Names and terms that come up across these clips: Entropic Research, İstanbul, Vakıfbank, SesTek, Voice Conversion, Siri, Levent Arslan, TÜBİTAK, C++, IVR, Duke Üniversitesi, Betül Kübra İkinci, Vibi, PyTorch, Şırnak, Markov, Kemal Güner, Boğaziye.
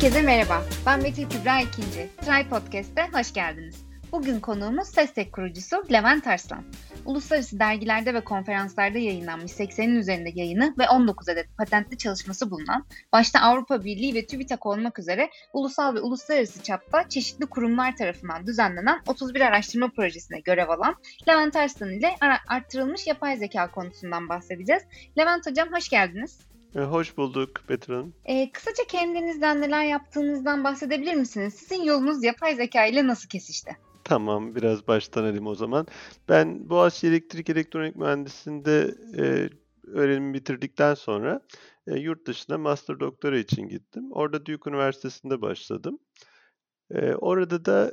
Herkese merhaba, ben Betül Kübra İkinci. Try Podcast'e hoş geldiniz. Bugün konuğumuz SesTek kurucusu Levent Arslan. Uluslararası dergilerde ve konferanslarda yayınlanmış 80'in üzerinde yayını ve 19 adet patentli çalışması bulunan, başta Avrupa Birliği ve TÜBİTAK olmak üzere ulusal ve uluslararası çapta çeşitli kurumlar tarafından düzenlenen 31 araştırma projesine görev alan Levent Arslan ile artırılmış yapay zeka konusundan bahsedeceğiz. Levent Hocam hoş geldiniz. Hoş bulduk Betül Hanım. Kısaca kendinizden, neler yaptığınızdan bahsedebilir misiniz? Sizin yolunuz yapay zeka ile nasıl kesişti? Tamam, biraz baştan alayım o zaman. Ben Boğaziye Elektrik Elektronik Mühendisliği'nde öğrenimi bitirdikten sonra yurt dışına master doktora için gittim. Orada Duke Üniversitesi'nde başladım. Orada da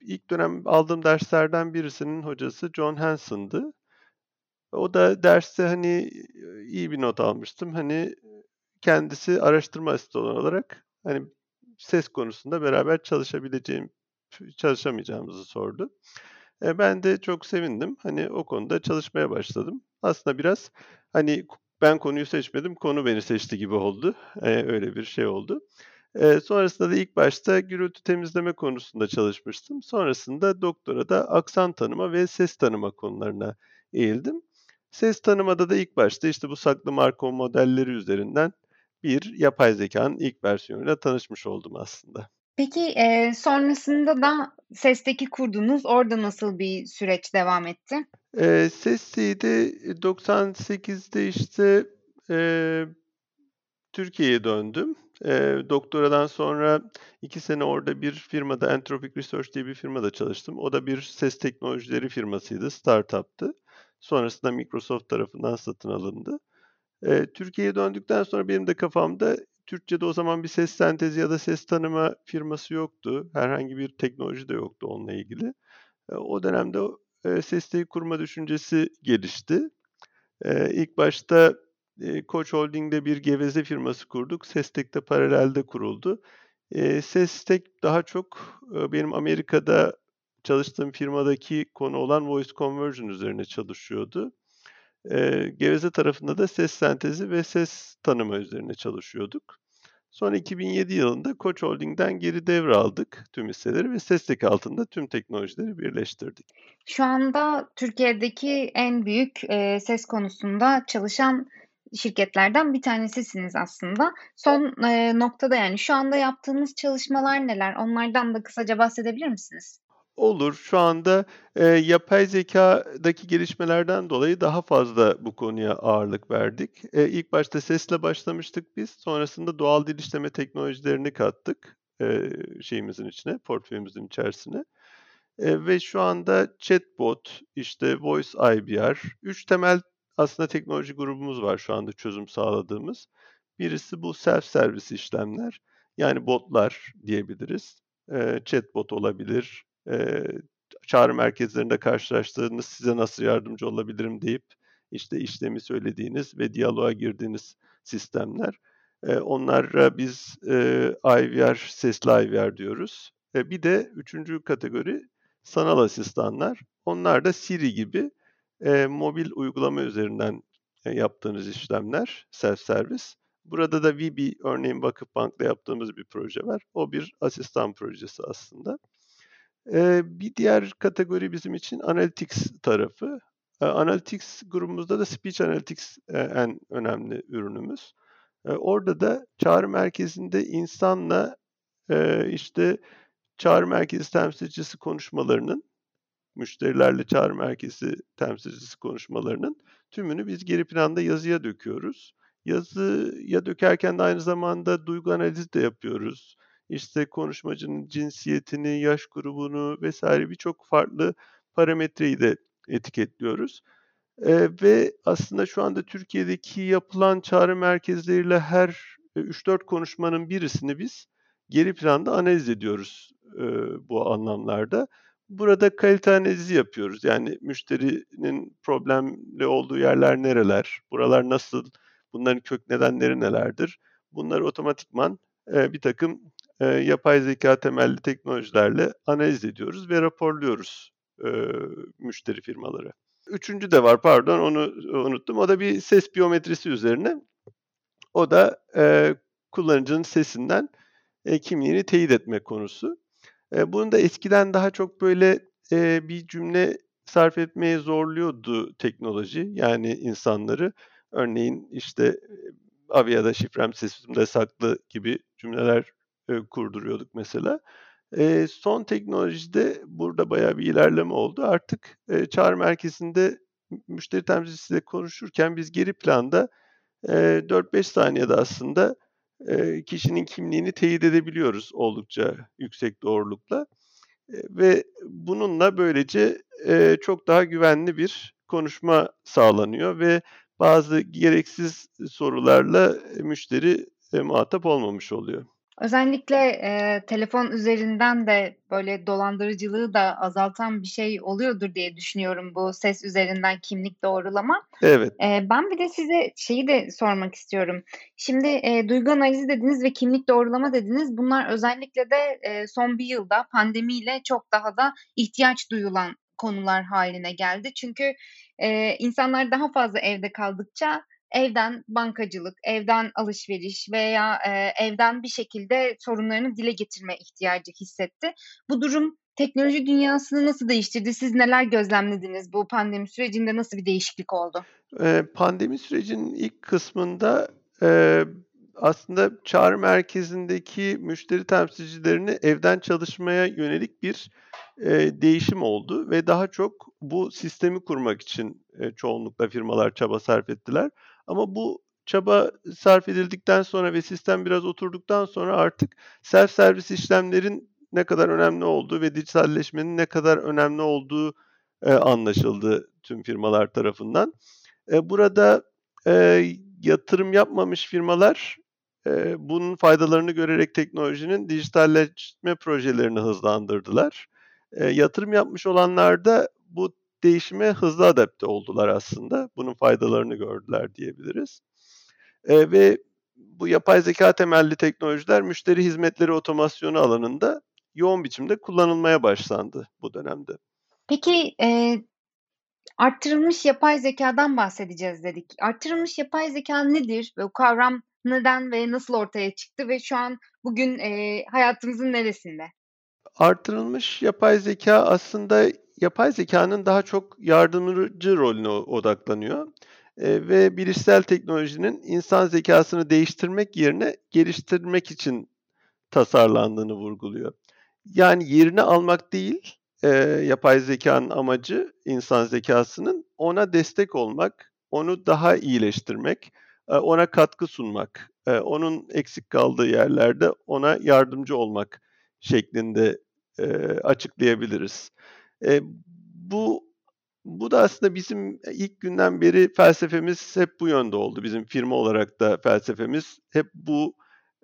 ilk dönem aldığım derslerden birisinin hocası John Hansen'dı. O da derste iyi bir not almıştım. Kendisi araştırma asistanı olarak ses konusunda beraber çalışamayacağımızı sordu. Ben de çok sevindim. O konuda çalışmaya başladım. Aslında biraz ben konuyu seçmedim, konu beni seçti gibi oldu. Öyle bir şey oldu. Sonrasında da ilk başta gürültü temizleme konusunda çalışmıştım. Sonrasında doktora da aksan tanıma ve ses tanıma konularına eğildim. Ses tanımada da ilk başta bu saklı Markov modelleri üzerinden bir yapay zekanın ilk versiyonuyla tanışmış oldum aslında. Peki sonrasında da SesTek'i kurdunuz. Orada nasıl bir süreç devam etti? SesTek'de 98'de Türkiye'ye döndüm. Doktoradan sonra 2 sene orada bir firmada, Entropic Research diye bir firmada çalıştım. O da bir ses teknolojileri firmasıydı, startup'tı. Sonrasında Microsoft tarafından satın alındı. Türkiye'ye döndükten sonra benim de kafamda, Türkçe'de o zaman bir ses sentezi ya da ses tanıma firması yoktu. Herhangi bir teknoloji de yoktu onunla ilgili. O dönemde SesTek'i kurma düşüncesi gelişti. İlk başta Koç Holding'de bir geveze firması kurduk. SesTek de paralelde kuruldu. SesTek daha çok benim Amerika'da çalıştığım firmadaki konu olan Voice Conversion üzerine çalışıyordu. Geveze tarafında da ses sentezi ve ses tanıma üzerine çalışıyorduk. Sonra 2007 yılında Koç Holding'den geri devraldık tüm hisseleri ve SesTek altında tüm teknolojileri birleştirdik. Şu anda Türkiye'deki en büyük ses konusunda çalışan şirketlerden bir tanesisiniz aslında. Son noktada şu anda yaptığınız çalışmalar neler? Onlardan da kısaca bahsedebilir misiniz? Olur. Şu anda yapay zekadaki gelişmelerden dolayı daha fazla bu konuya ağırlık verdik. İlk başta sesle başlamıştık biz. Sonrasında doğal dil işleme teknolojilerini kattık portföyümüzün içerisine. Ve şu anda chatbot, voice IVR, 3 temel aslında teknoloji grubumuz var şu anda çözüm sağladığımız. Birisi bu self-service işlemler, yani botlar diyebiliriz. Chatbot olabilir. Çağrı merkezlerinde karşılaştığınız, size nasıl yardımcı olabilirim deyip işlemi söylediğiniz ve diyaloğa girdiğiniz sistemler. Onlara biz IVR, sesli IVR diyoruz. Bir de 3. kategori sanal asistanlar. Onlar da Siri gibi mobil uygulama üzerinden yaptığınız işlemler, self-service. Burada da Vibi, örneğin Vakıfbank'la yaptığımız bir proje var. O bir asistan projesi aslında. Bir diğer kategori bizim için Analytics tarafı. Analytics grubumuzda da Speech Analytics en önemli ürünümüz. Orada da çağrı merkezinde insanla çağrı merkezi temsilcisi konuşmalarının, müşterilerle çağrı merkezi temsilcisi konuşmalarının tümünü biz geri planda yazıya döküyoruz. Yazıya dökerken de aynı zamanda duygu analizi de yapıyoruz. Konuşmacının cinsiyetini, yaş grubunu vesaire birçok farklı parametreyi de etiketliyoruz. Ve aslında şu anda Türkiye'deki yapılan çağrı merkezleriyle her 3-4 konuşmanın birisini biz geri planda analiz ediyoruz bu anlamlarda. Burada kalite analizi yapıyoruz. Yani müşterinin problemli olduğu yerler nereler, buralar nasıl, bunların kök nedenleri nelerdir? Bunları otomatikman bir takım yapay zeka temelli teknolojilerle analiz ediyoruz ve raporluyoruz müşteri firmalara. 3. de var, pardon, onu unuttum. O da bir ses biyometrisi üzerine. O da kullanıcının sesinden kimliğini teyit etme konusu. Bunu da eskiden daha çok böyle bir cümle sarf etmeye zorluyordu teknoloji, yani insanları. Örneğin işte Avia'da şifrem sistemde saklı gibi cümleler kurduruyorduk mesela. Son teknolojide burada bayağı bir ilerleme oldu. Artık çağrı merkezinde müşteri temsilcisiyle konuşurken biz geri planda 4-5 saniyede aslında kişinin kimliğini teyit edebiliyoruz oldukça yüksek doğrulukla. Ve bununla böylece çok daha güvenli bir konuşma sağlanıyor ve bazı gereksiz sorularla müşteri muhatap olmamış oluyor. Özellikle telefon üzerinden de böyle dolandırıcılığı da azaltan bir şey oluyordur diye düşünüyorum bu ses üzerinden kimlik doğrulama. Evet. Ben bir de size şeyi de sormak istiyorum. Şimdi duygu analizi dediniz ve kimlik doğrulama dediniz. Bunlar özellikle de son bir yılda pandemiyle çok daha da ihtiyaç duyulan konular haline geldi. Çünkü insanlar daha fazla evde kaldıkça evden bankacılık, evden alışveriş veya evden bir şekilde sorunlarını dile getirme ihtiyacı hissetti. Bu durum teknoloji dünyasını nasıl değiştirdi? Siz neler gözlemlediniz? Bu pandemi sürecinde nasıl bir değişiklik oldu? Pandemi sürecinin ilk kısmında aslında çağrı merkezindeki müşteri temsilcilerini evden çalışmaya yönelik bir değişim oldu ve daha çok bu sistemi kurmak için çoğunlukla firmalar çaba sarf ettiler. Ama bu çaba sarf edildikten sonra ve sistem biraz oturduktan sonra artık self servis işlemlerin ne kadar önemli olduğu ve dijitalleşmenin ne kadar önemli olduğu anlaşıldı tüm firmalar tarafından. Burada yatırım yapmamış firmalar bunun faydalarını görerek teknolojinin dijitalleşme projelerini hızlandırdılar. Yatırım yapmış olanlar da bu değişime hızlı adapte oldular aslında. Bunun faydalarını gördüler diyebiliriz. Ve bu yapay zeka temelli teknolojiler müşteri hizmetleri otomasyonu alanında yoğun biçimde kullanılmaya başlandı bu dönemde. Peki arttırılmış yapay zekadan bahsedeceğiz dedik. Arttırılmış yapay zeka nedir? Bu kavram neden ve nasıl ortaya çıktı ve şu an bugün hayatımızın neresinde? Artırılmış yapay zeka aslında yapay zekanın daha çok yardımcı rolüne odaklanıyor ve bilişsel teknolojinin insan zekasını değiştirmek yerine geliştirmek için tasarlandığını vurguluyor. Yani yerini almak değil, yapay zekanın amacı insan zekasının ona destek olmak, onu daha iyileştirmek, ona katkı sunmak, onun eksik kaldığı yerlerde ona yardımcı olmak şeklinde açıklayabiliriz. Bu da aslında bizim ilk günden beri felsefemiz hep bu yönde oldu. Bizim firma olarak da felsefemiz hep bu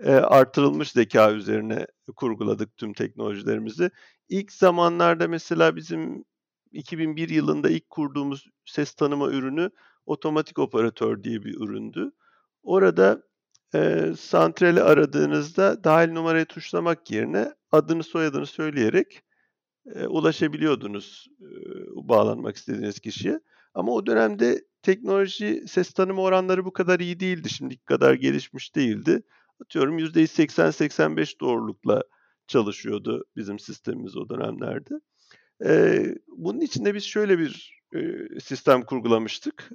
artırılmış zeka üzerine kurguladık tüm teknolojilerimizi. İlk zamanlarda mesela bizim 2001 yılında ilk kurduğumuz ses tanıma ürünü otomatik operatör diye bir üründü. Orada santrali aradığınızda dahil numarayı tuşlamak yerine adını soyadını söyleyerek ulaşabiliyordunuz bağlanmak istediğiniz kişiye. Ama o dönemde teknoloji ses tanıma oranları bu kadar iyi değildi. Şimdiki kadar gelişmiş değildi. Atıyorum %80-85 doğrulukla çalışıyordu bizim sistemimiz o dönemlerde. Bunun için de biz şöyle bir sistem kurgulamıştık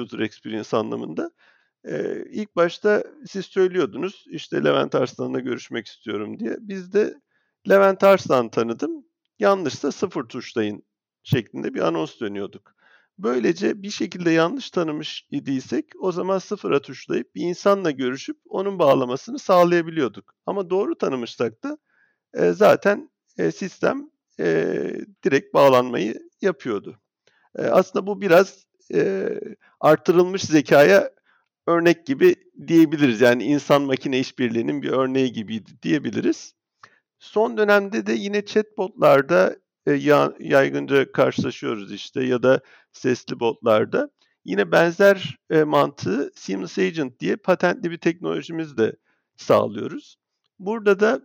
user experience anlamında. İlk başta siz söylüyordunuz işte Levent Arslan'la görüşmek istiyorum diye. Biz de Levent Arslan tanıdım, yanlışsa 0 tuşlayın şeklinde bir anons dönüyorduk. Böylece bir şekilde yanlış tanımış idiysek o zaman 0'a tuşlayıp bir insanla görüşüp onun bağlamasını sağlayabiliyorduk. Ama doğru tanımışsak da zaten sistem direkt bağlanmayı yapıyordu. Aslında bu biraz artırılmış zekaya örnek gibi diyebiliriz. Yani insan makine işbirliğinin bir örneği gibiydi diyebiliriz. Son dönemde de yine chatbotlarda yaygınca karşılaşıyoruz işte ya da sesli botlarda. Yine benzer mantığı Seamless Agent diye patentli bir teknolojimizle sağlıyoruz. Burada da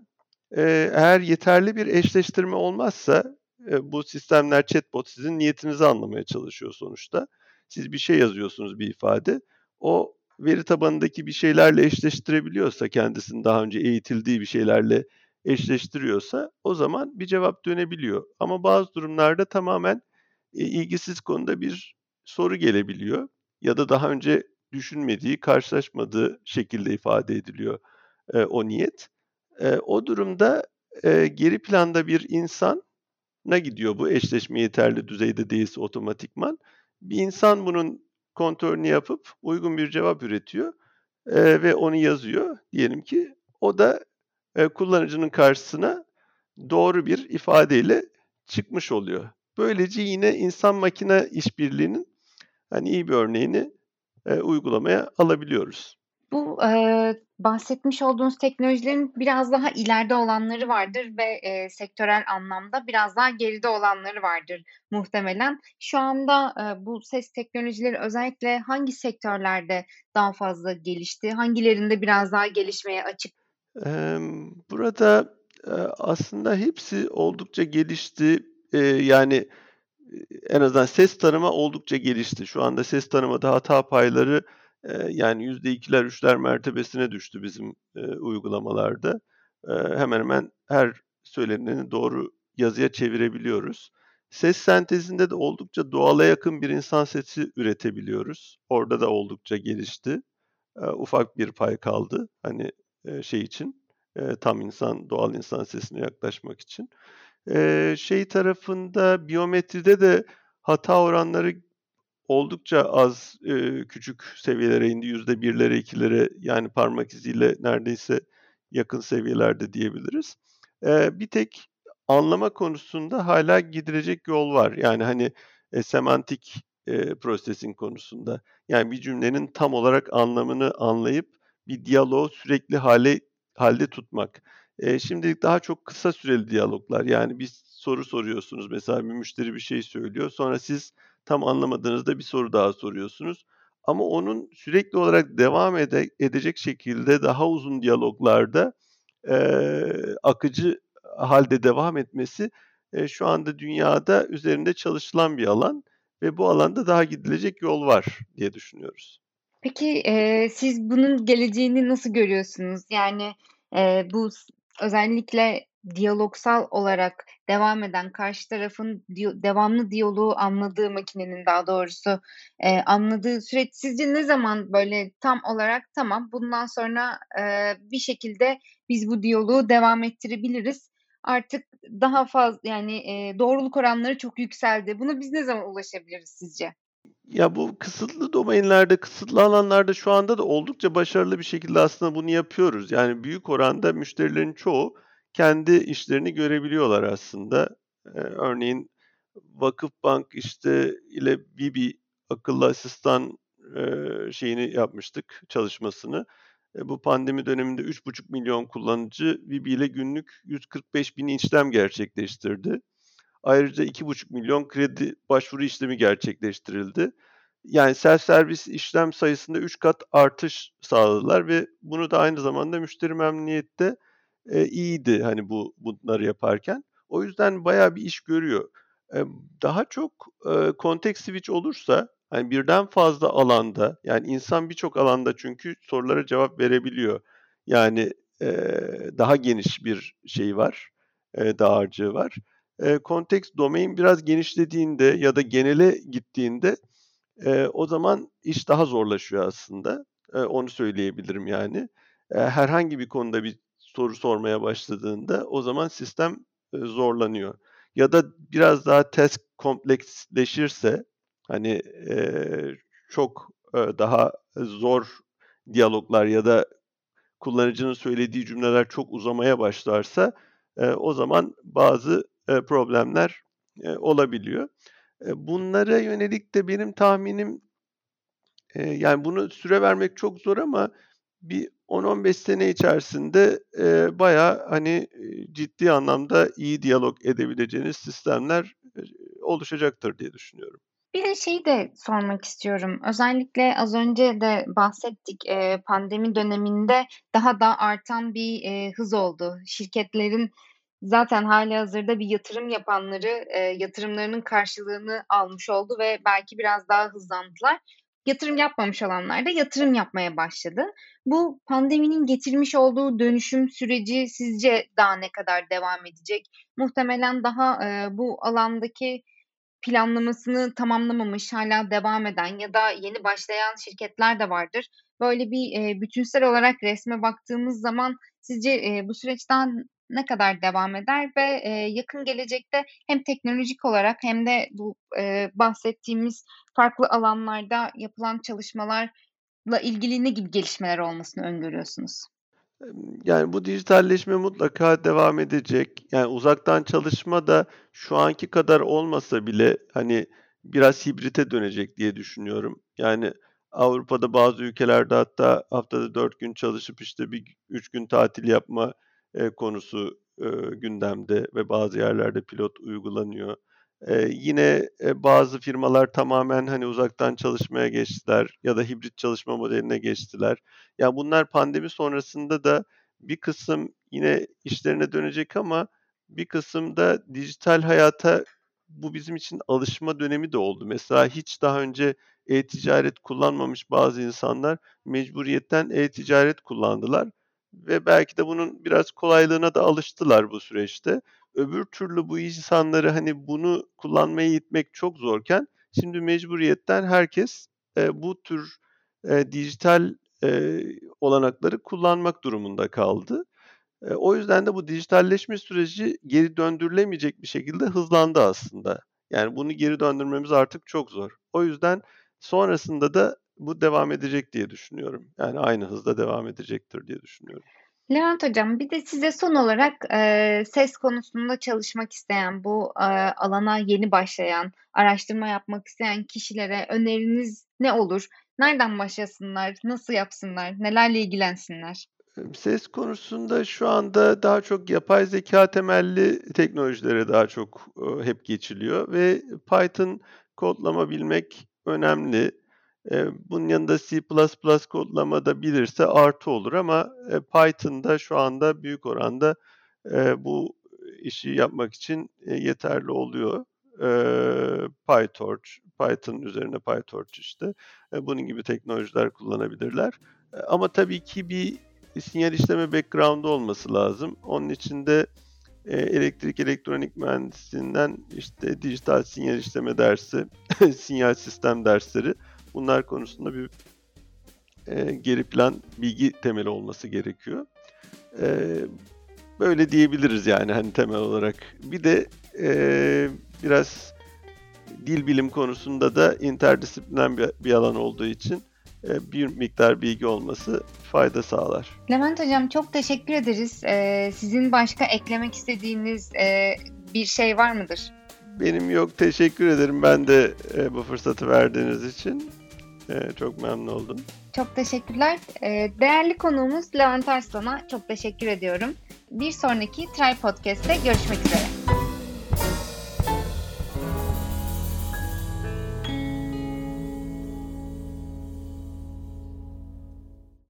eğer yeterli bir eşleştirme olmazsa bu sistemler chatbot sizin niyetinizi anlamaya çalışıyor sonuçta. Siz bir şey yazıyorsunuz bir ifade. O veri tabanındaki bir şeylerle eşleştirebiliyorsa, kendisinin daha önce eğitildiği bir şeylerle eşleştiriyorsa, o zaman bir cevap dönebiliyor. Ama bazı durumlarda tamamen ilgisiz konuda bir soru gelebiliyor ya da daha önce düşünmediği, karşılaşmadığı şekilde ifade ediliyor o niyet. O durumda geri planda bir insana gidiyor bu, eşleşme yeterli düzeyde değilse otomatikman. Bir insan bunun kontörünü yapıp uygun bir cevap üretiyor ve onu yazıyor. Diyelim ki o da kullanıcının karşısına doğru bir ifadeyle çıkmış oluyor. Böylece yine insan makine işbirliğinin hani iyi bir örneğini uygulamaya alabiliyoruz. Bu bahsetmiş olduğunuz teknolojilerin biraz daha ileride olanları vardır ve sektörel anlamda biraz daha geride olanları vardır muhtemelen. Şu anda bu ses teknolojileri özellikle hangi sektörlerde daha fazla gelişti? Hangilerinde biraz daha gelişmeye açık? Burada aslında hepsi oldukça gelişti. Yani en azından ses tanıma oldukça gelişti. Şu anda ses tanımada hata payları yani %2'ler 3'ler mertebesine düştü bizim uygulamalarda. Hemen hemen her söyleneni doğru yazıya çevirebiliyoruz. Ses sentezinde de oldukça doğala yakın bir insan sesi üretebiliyoruz. Orada da oldukça gelişti. Ufak bir pay kaldı. Hani şey için, tam insan, doğal insan sesine yaklaşmak için. Şey tarafında, biyometride de hata oranları oldukça az, küçük seviyelere indi. %1'lere, 2'lere, yani parmak iziyle neredeyse yakın seviyelerde diyebiliriz. Bir tek anlama konusunda hala gidilecek yol var. Yani hani semantik processing konusunda. Yani bir cümlenin tam olarak anlamını anlayıp bir diyaloğu sürekli halde tutmak. Şimdilik daha çok kısa süreli diyaloglar. Yani bir soru soruyorsunuz. Mesela bir müşteri bir şey söylüyor. Sonra siz tam anlamadığınızda bir soru daha soruyorsunuz. Ama onun sürekli olarak devam edecek şekilde daha uzun diyaloglarda akıcı halde devam etmesi şu anda dünyada üzerinde çalışılan bir alan ve bu alanda daha gidilecek yol var diye düşünüyoruz. Peki siz bunun geleceğini nasıl görüyorsunuz? Yani bu özellikle diyalogsal olarak devam eden, karşı tarafın devamlı diyaloğu anladığı, makinenin daha doğrusu anladığı süreç sizce ne zaman böyle tam olarak tamam bundan sonra bir şekilde biz bu diyaloğu devam ettirebiliriz, artık daha fazla yani doğruluk oranları çok yükseldi, buna biz ne zaman ulaşabiliriz sizce? Ya bu kısıtlı domainlerde, kısıtlı alanlarda şu anda da oldukça başarılı bir şekilde aslında bunu yapıyoruz. Yani büyük oranda müşterilerin çoğu kendi işlerini görebiliyorlar aslında. Örneğin Vakıfbank ile Vibi akıllı asistan şeyini yapmıştık, çalışmasını. Bu pandemi döneminde 3,5 milyon kullanıcı Vibi ile günlük 145 bin işlem gerçekleştirdi. Ayrıca 2,5 milyon kredi başvuru işlemi gerçekleştirildi. Yani self-servis işlem sayısında 3 kat artış sağladılar ve bunu da aynı zamanda müşteri memnuniyette iyiydi hani bunları yaparken. O yüzden bayağı bir iş görüyor. Daha çok context switch olursa, hani birden fazla alanda, yani insan birçok alanda çünkü sorulara cevap verebiliyor. Yani daha geniş bir şey var, dağarcığı var. Context domain biraz genişlediğinde ya da genele gittiğinde o zaman iş daha zorlaşıyor aslında. Onu söyleyebilirim yani. Herhangi bir konuda bir soru sormaya başladığında o zaman sistem zorlanıyor. Ya da biraz daha task kompleksleşirse, hani çok daha zor diyaloglar ya da kullanıcının söylediği cümleler çok uzamaya başlarsa o zaman bazı problemler olabiliyor. Bunlara yönelik de benim tahminim, yani bunu süre vermek çok zor ama bir 10-15 sene içerisinde bayağı hani ciddi anlamda iyi diyalog edebileceğiniz sistemler oluşacaktır diye düşünüyorum. Bir de şeyi de sormak istiyorum. Özellikle az önce de bahsettik, pandemi döneminde daha da artan bir hız oldu. Şirketlerin zaten halihazırda bir yatırım yapanları yatırımlarının karşılığını almış oldu ve belki biraz daha hızlandılar. yatırım yapmamış olanlar da yatırım yapmaya başladı. Bu pandeminin getirmiş olduğu dönüşüm süreci sizce daha ne kadar devam edecek? Muhtemelen daha bu alandaki planlamasını tamamlamamış, hala devam eden ya da yeni başlayan şirketler de vardır. Böyle bir bütünsel olarak resme baktığımız zaman sizce bu süreçten ne kadar devam eder ve yakın gelecekte hem teknolojik olarak hem de bu bahsettiğimiz farklı alanlarda yapılan çalışmalarla ilgili ne gibi gelişmeler olmasını öngörüyorsunuz? Yani bu dijitalleşme mutlaka devam edecek. Yani uzaktan çalışma da şu anki kadar olmasa bile hani biraz hibrite dönecek diye düşünüyorum. Yani Avrupa'da bazı ülkelerde hatta haftada 4 gün çalışıp işte bir 3 gün tatil yapma konusu gündemde ve bazı yerlerde pilot uygulanıyor. Yine bazı firmalar tamamen hani uzaktan çalışmaya geçtiler ya da hibrit çalışma modeline geçtiler. Yani bunlar pandemi sonrasında da bir kısım yine işlerine dönecek ama bir kısım da dijital hayata bu bizim için alışma dönemi de oldu. Mesela hiç daha önce e-ticaret kullanmamış bazı insanlar mecburiyetten e-ticaret kullandılar. Ve belki de bunun biraz kolaylığına da alıştılar bu süreçte. Öbür türlü bu insanları hani bunu kullanmaya itmek çok zorken şimdi mecburiyetten herkes bu tür dijital olanakları kullanmak durumunda kaldı. O yüzden de bu dijitalleşme süreci geri döndürülemeyecek bir şekilde hızlandı aslında. Yani bunu geri döndürmemiz artık çok zor. O yüzden sonrasında da bu devam edecek diye düşünüyorum. Yani aynı hızda devam edecektir diye düşünüyorum. Levent Hocam, bir de size son olarak ses konusunda çalışmak isteyen, bu alana yeni başlayan, araştırma yapmak isteyen kişilere öneriniz ne olur? Nereden başlasınlar, nasıl yapsınlar, nelerle ilgilensinler? Ses konusunda şu anda daha çok yapay zeka temelli teknolojilere daha çok hep geçiliyor ve Python kodlama bilmek önemli. Bunun yanında C++ kodlama da bilirse artı olur ama Python'da şu anda büyük oranda bu işi yapmak için yeterli oluyor. PyTorch, Python üzerine PyTorch işte. Bunun gibi teknolojiler kullanabilirler. Ama tabii ki bir sinyal işleme background'u olması lazım. Onun için de elektrik elektronik mühendisliğinden işte dijital sinyal işleme dersi, sinyal sistem dersleri. Bunlar konusunda bir geri plan bilgi temeli olması gerekiyor. Böyle diyebiliriz yani hani temel olarak. Bir de biraz dil bilim konusunda da interdisipliner bir alan olduğu için bir miktar bilgi olması fayda sağlar. Levent Hocam, çok teşekkür ederiz. Sizin başka eklemek istediğiniz bir şey var mıdır? Benim yok. Teşekkür ederim. Ben de bu fırsatı verdiğiniz için. Çok memnun oldum. Çok teşekkürler. Değerli konuğumuz Levent Arslan'a çok teşekkür ediyorum. Bir sonraki Try Podcast'te görüşmek üzere.